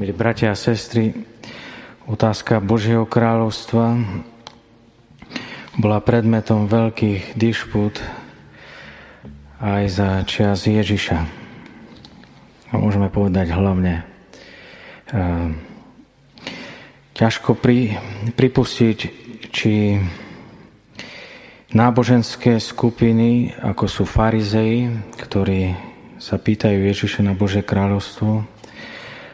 Milí bratia a sestry, otázka Božieho kráľovstva bola predmetom veľkých dišpút aj za čias Ježiša. A môžeme povedať hlavne ťažko pripustiť, či náboženské skupiny, ako sú farizeji, ktorí sa pýtajú Ježiša na Božie kráľovstvo,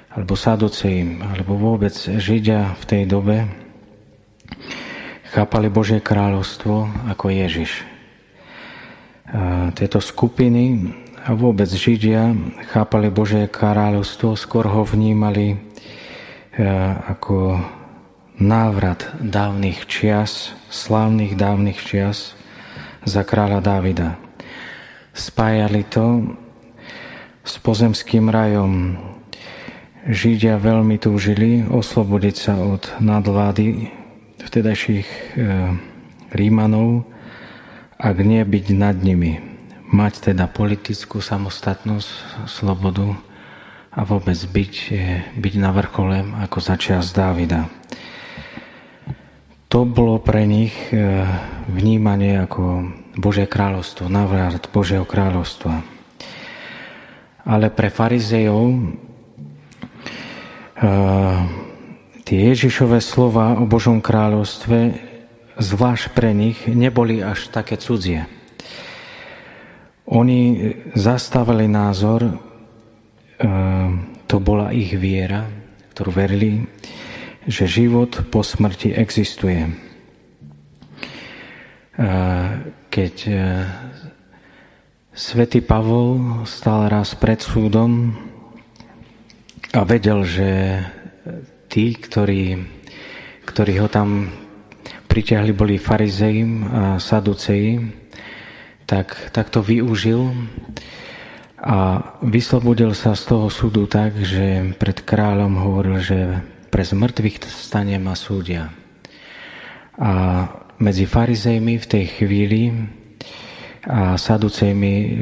alebo saduceji, alebo vôbec Židia v tej dobe, chápali Božie kráľovstvo ako Ježiš. Tieto skupiny a vôbec Židia chápali Božie kráľovstvo, skôr ho vnímali ako návrat dávnych čias, slávnych dávnych čias za kráľa Dávida. Spájali to s pozemským rajom. Židia veľmi túžili oslobodiť sa od nadvlády vtedajších Rimanov, ak nie byť nad nimi. Mať teda politickú samostatnosť, slobodu a vôbec byť na vrchole ako za čias Dávida. To bolo pre nich vnímanie ako Božie kráľovstvo, návrat Božieho kráľovstva. Ale pre farizejov tie Ježišové slova o Božom kráľovstve, zvlášť pre nich, neboli až také cudzie. Oni zastávali názor, to bola ich viera, ktorú verili, že život po smrti existuje. Keď svätý Pavol stál raz pred súdom a vedel, že tí, ktorí ho tam pritiahli, boli farizeji a saduceji, tak to využil a vyslobodil sa z toho súdu tak, že pred kráľom hovoril, že pre zmrtvých stane ma súdia. A medzi farizejmi v tej chvíli a saducejmi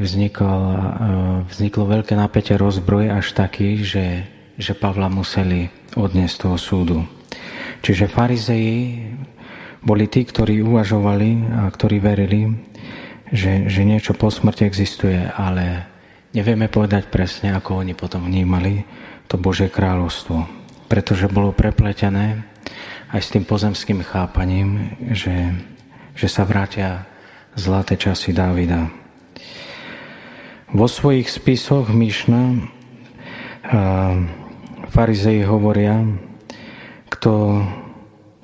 vzniklo veľké napätie, rozbroj až taký, že Pavla museli odniesť z toho súdu. Čiže farizeji boli tí, ktorí uvažovali a ktorí verili, že niečo po smrti existuje, ale nevieme povedať presne, ako oni potom vnímali to Božie kráľovstvo, pretože bolo prepletené aj s tým pozemským chápaním, že sa vrátia zlaté časy Dávida. Vo svojich spisoch Mišna farizeji hovoria, kto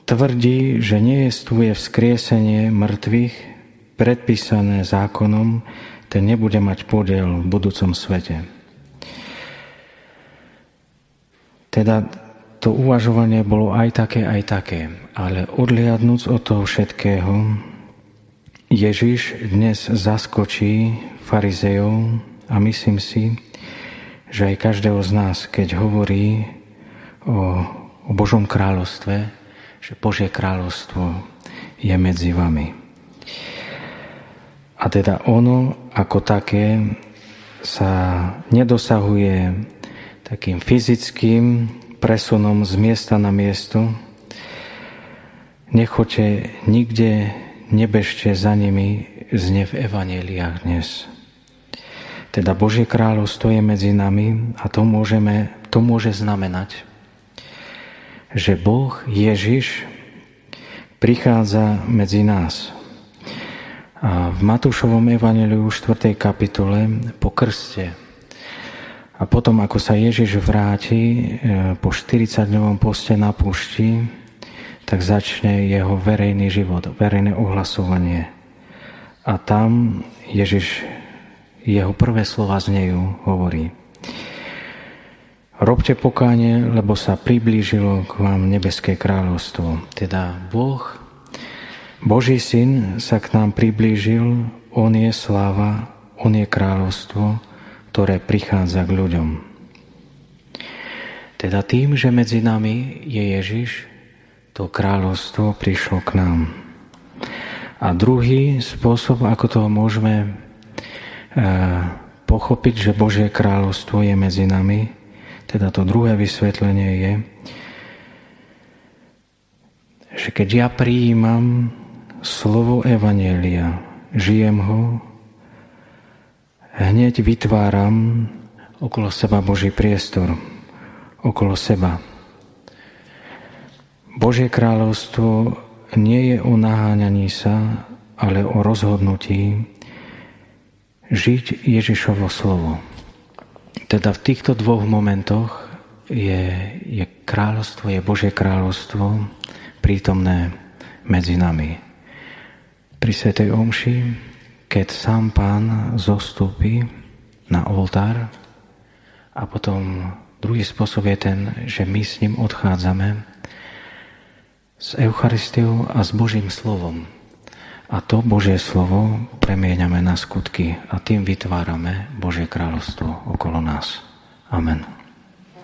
tvrdí, že neestuje vzkriesenie mŕtvych predpísané zákonom, ten nebude mať podiel v budúcom svete. Teda to uvažovanie bolo aj také, ale odliadnúc od toho všetkého, Ježiš dnes zaskočí farizejov a myslím si, že aj každého z nás, keď hovorí o Božom kráľovstve, že Božie kráľovstvo je medzi vami. A teda ono ako také sa nedosahuje takým fyzickým presunom z miesta na miesto. Nechoďte nikde, nebežte za nimi, znie v evanjeliách dnes. Teda Božie kráľovstvo je medzi nami a to môže znamenať, že Boh, Ježiš, prichádza medzi nás. A v Matúšovom evaniliu 4. kapitole po krste a potom, ako sa Ježiš vráti po 40-dňovom poste na púšti, tak začne jeho verejný život, verejné ohlasovanie. A tam Ježiš, jeho prvé slova znejú, hovorí: Robte pokánie, lebo sa priblížilo k vám nebeské kráľovstvo. Teda Boží syn sa k nám priblížil, on je sláva, on je kráľovstvo, ktoré prichádza k ľuďom. Teda tým, že medzi nami je Ježiš, to kráľovstvo prišlo k nám. A druhý spôsob, ako toho môžeme pochopiť, že Božie kráľovstvo je medzi nami, Teda to druhé vysvetlenie je, že keď ja prijímam slovo evanjelia, žijem ho, hneď vytváram okolo seba Boží priestor, okolo seba. Božie kráľovstvo nie je o naháňaní sa, ale o rozhodnutí žiť Ježišovo slovo. Teda v týchto dvoch momentoch je kráľovstvo, je Božie kráľovstvo prítomné medzi nami. Pri svätej omši, keď sám Pán zostúpi na oltár, a potom druhý spôsob je ten, že my s ním odchádzame s Eucharistiou a s Božím slovom. A to Božie slovo premieňame na skutky a tým vytvárame Božie kráľovstvo okolo nás. Amen.